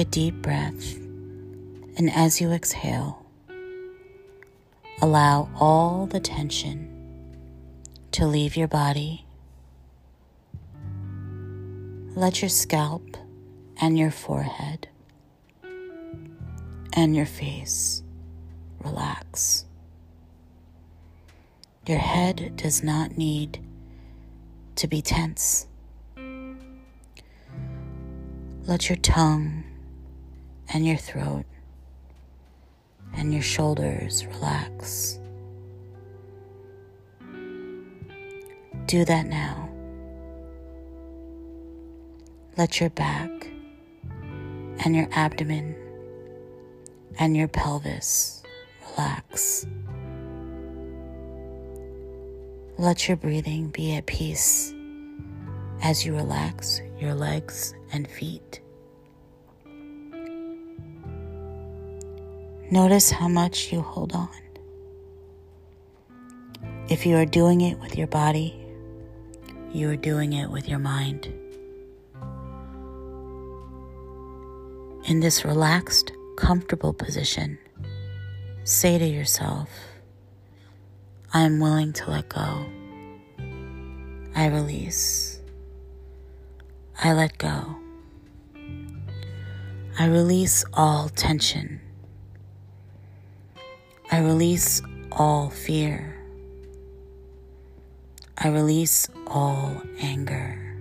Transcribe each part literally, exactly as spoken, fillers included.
a deep breath, and as you exhale, allow all the tension to leave your body. Let your scalp and your forehead and your face relax. Your head does not need to be tense. Let your tongue and your throat and your shoulders relax. Do that now. Let your back and your abdomen and your pelvis relax. Let your breathing be at peace as you relax your legs and feet. Notice how much you hold on. If you are doing it with your body, you are doing it with your mind. In this relaxed, comfortable position, say to yourself, I am willing to let go. I release. I let go. I release all tension. I release all fear. I release all anger.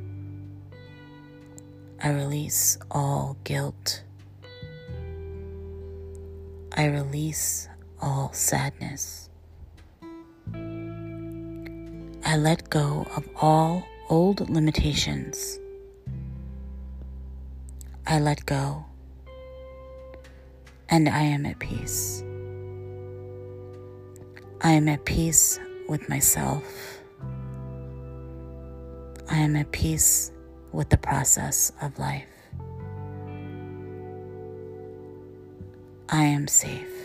I release all guilt. I release all sadness. I let go of all old limitations. I let go, and I am at peace. I am at peace with myself. I am at peace with the process of life. I am safe.